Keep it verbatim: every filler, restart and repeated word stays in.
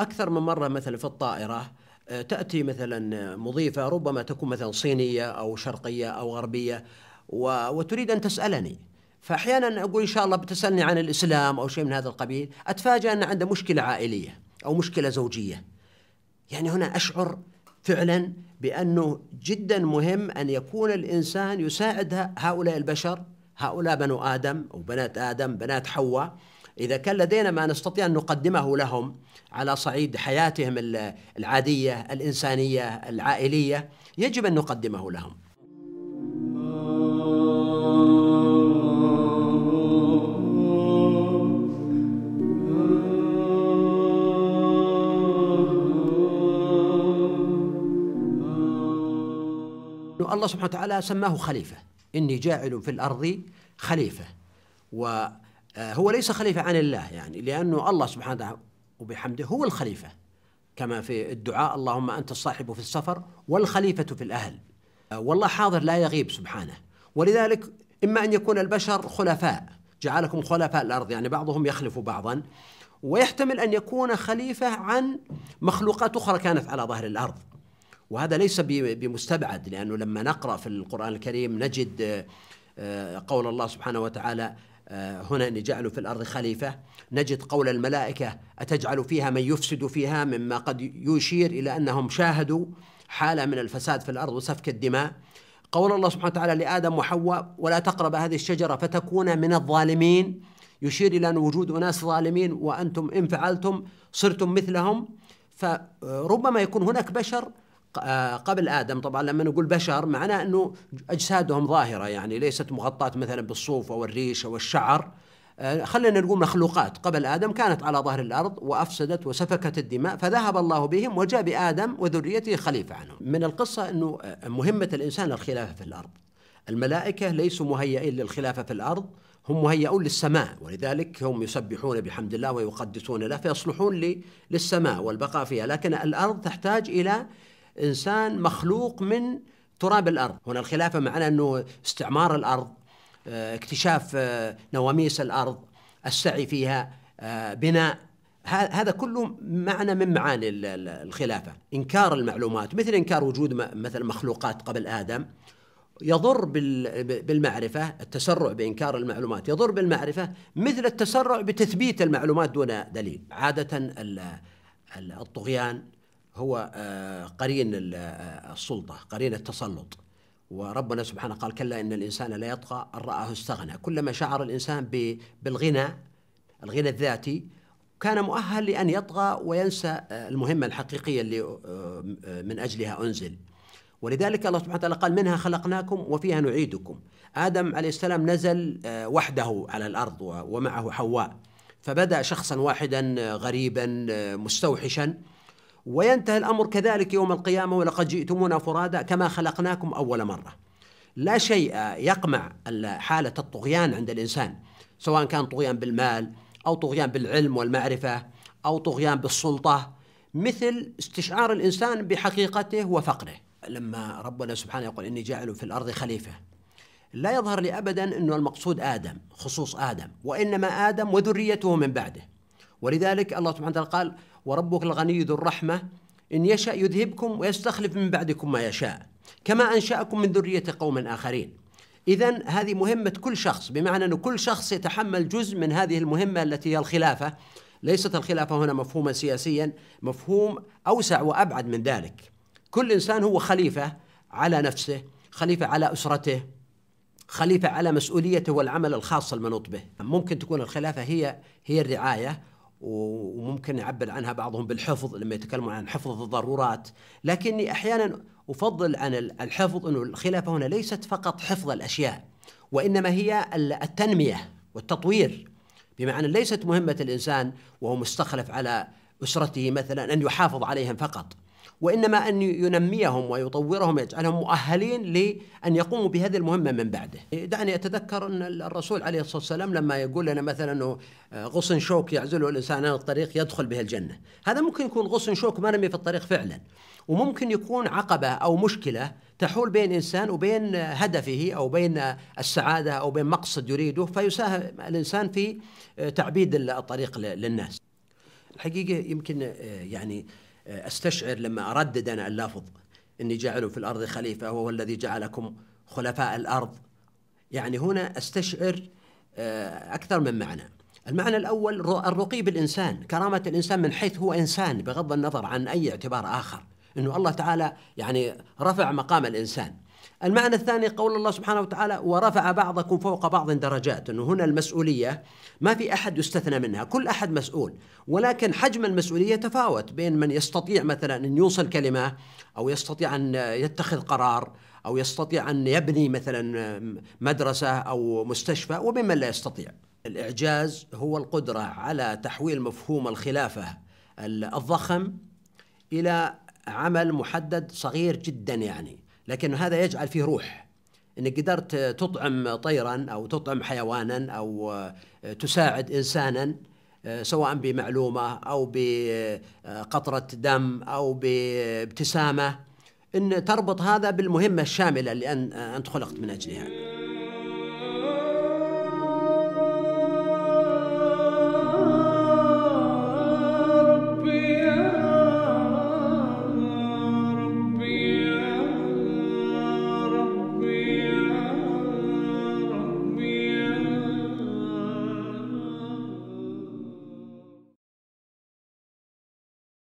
وأكثر من مرة مثلا في الطائرة تأتي مثلا مضيفة ربما تكون مثلا صينية أو شرقية أو غربية وتريد أن تسألني، فأحيانا أقول إن شاء الله بتسألني عن الإسلام أو شيء من هذا القبيل، أتفاجأ أن عنده مشكلة عائلية أو مشكلة زوجية. يعني هنا أشعر فعلا بأنه جدا مهم أن يكون الإنسان يساعد هؤلاء البشر، هؤلاء بنو آدم أو بنات آدم، بنات حواء. إذا كان لدينا ما نستطيع أن نقدمه لهم على صعيد حياتهم العادية الإنسانية العائلية يجب أن نقدمه لهم. الله سبحانه وتعالى سماه خليفة، إني جاعل في الأرض خليفة، وهو ليس خليفة عن الله، يعني لأنه الله سبحانه وبحمده هو الخليفة، كما في الدعاء اللهم أنت الصاحب في السفر والخليفة في الأهل، والله حاضر لا يغيب سبحانه. ولذلك إما أن يكون البشر خلفاء، جعلكم خلفاء الأرض، يعني بعضهم يخلف بعضا، ويحتمل أن يكون خليفة عن مخلوقات أخرى كانت على ظهر الأرض، وهذا ليس بمستبعد، لأنه لما نقرأ في القرآن الكريم نجد قول الله سبحانه وتعالى هنا إني جاعل في الأرض خليفة، نجد قول الملائكة أتجعل فيها من يفسد فيها، مما قد يشير إلى أنهم شاهدوا حالة من الفساد في الأرض وسفك الدماء. قول الله سبحانه وتعالى لآدم وحواء ولا تقرب هذه الشجرة فتكون من الظالمين، يشير إلى أن وجود أناس ظالمين وأنتم إن فعلتم صرتم مثلهم. فربما يكون هناك بشر قبل آدم، طبعا لما نقول بشر معناه أنه أجسادهم ظاهرة، يعني ليست مغطاة مثلا بالصوف أو الريش أو الشعر، خلينا نقول مخلوقات قبل آدم كانت على ظهر الأرض وأفسدت وسفكت الدماء، فذهب الله بهم وجاء بآدم وذريته خليفة عنهم. من القصة أنه مهمة الإنسان الخلافة في الأرض، الملائكة ليسوا مهيئين للخلافة في الأرض، هم مهيئون للسماء، ولذلك هم يسبحون بحمد الله ويقدسون له فيصلحون للسماء والبقاء فيها، لكن الأرض تحتاج إلى إنسان مخلوق من تراب الأرض. هنا الخلافة معناه أنه استعمار الأرض، اكتشاف نواميس الأرض، السعي فيها، بناء، هذا كله معنى من معاني الخلافة. إنكار المعلومات مثل إنكار وجود مثل مخلوقات قبل آدم يضر بالمعرفة، التسرع بإنكار المعلومات يضر بالمعرفة مثل التسرع بتثبيت المعلومات دون دليل. عادة الطغيان هو قرين السلطة، قرين التسلط، وربنا سبحانه قال كلا إن الإنسان لا يطغى أن رآه استغنى. كلما شعر الإنسان بالغنى، الغنى الذاتي، كان مؤهل لأن يطغى وينسى المهمة الحقيقية اللي من أجلها أنزل. ولذلك الله سبحانه وتعالى قال منها خلقناكم وفيها نعيدكم. آدم عليه السلام نزل وحده على الأرض ومعه حواء، فبدأ شخصا واحدا غريبا مستوحشا، وينتهي الأمر كذلك يوم القيامة ولقد جئتمونا فرادا كما خلقناكم أول مرة. لا شيء يقمع حالة الطغيان عند الإنسان، سواء كان طغيان بالمال أو طغيان بالعلم والمعرفة أو طغيان بالسلطة، مثل استشعار الإنسان بحقيقته وفقره. لما ربنا سبحانه يقول إني جاعل في الأرض خليفة، لا يظهر لي أبدا أنه المقصود آدم، خصوص آدم، وإنما آدم وذريته من بعده. ولذلك الله سبحانه وتعالى قال وربك الغني ذو الرحمة إن يشأ يذهبكم ويستخلف من بعدكم ما يشاء كما أنشأكم من ذرية قوم آخرين. إذن هذه مهمة كل شخص، بمعنى أن كل شخص يتحمل جزء من هذه المهمة التي هي الخلافة. ليست الخلافة هنا مفهوما سياسيا، مفهوم أوسع وأبعد من ذلك. كل إنسان هو خليفة على نفسه، خليفة على أسرته، خليفة على مسؤوليته والعمل الخاص المنوط به. ممكن تكون الخلافة هي هي الرعاية، وممكن يعبر عنها بعضهم بالحفظ لما يتكلمون عن حفظ الضرورات، لكني أحيانا أفضل عن الحفظ أن الخلافة هنا ليست فقط حفظ الأشياء، وإنما هي التنمية والتطوير، بمعنى ليست مهمة الإنسان وهو مستخلف على أسرته مثلا أن يحافظ عليهم فقط، وإنما أن ينميهم ويطورهم ويجعلهم مؤهلين لأن يقوموا بهذه المهمة من بعده. دعني أتذكر أن الرسول عليه الصلاة والسلام لما يقول لنا مثلا أنه غصن شوك يعزله الإنسان عن الطريق يدخل به الجنة، هذا ممكن يكون غصن شوك مرمي في الطريق فعلا، وممكن يكون عقبة أو مشكلة تحول بين إنسان وبين هدفه أو بين السعادة أو بين مقصد يريده، فيساهم الإنسان في تعبيد الطريق للناس. الحقيقة يمكن يعني أستشعر لما أردد أنا اللفظ إني جعل في الأرض خليفة هو الذي جعلكم خلفاء الأرض، يعني هنا أستشعر أكثر من معنى. المعنى الأول الرقي بالإنسان، كرامة الإنسان من حيث هو إنسان بغض النظر عن أي اعتبار آخر، إنه الله تعالى يعني رفع مقام الإنسان. المعنى الثاني قول الله سبحانه وتعالى ورفع بعضكم فوق بعض درجات، أنه هنا المسؤولية ما في أحد يستثنى منها، كل أحد مسؤول، ولكن حجم المسؤولية تفاوت بين من يستطيع مثلا أن يوصل كلمة أو يستطيع أن يتخذ قرار أو يستطيع أن يبني مثلا مدرسة أو مستشفى، وممن لا يستطيع. الإعجاز هو القدرة على تحويل مفهوم الخلافة الضخم إلى عمل محدد صغير جدا، يعني لكن هذا يجعل فيه روح، إنك قدرت تطعم طيرا أو تطعم حيوانا أو تساعد إنسانا سواء بمعلومة أو بقطرة دم أو بابتسامة، إن تربط هذا بالمهمة الشاملة اللي أنت خلقت من أجلها.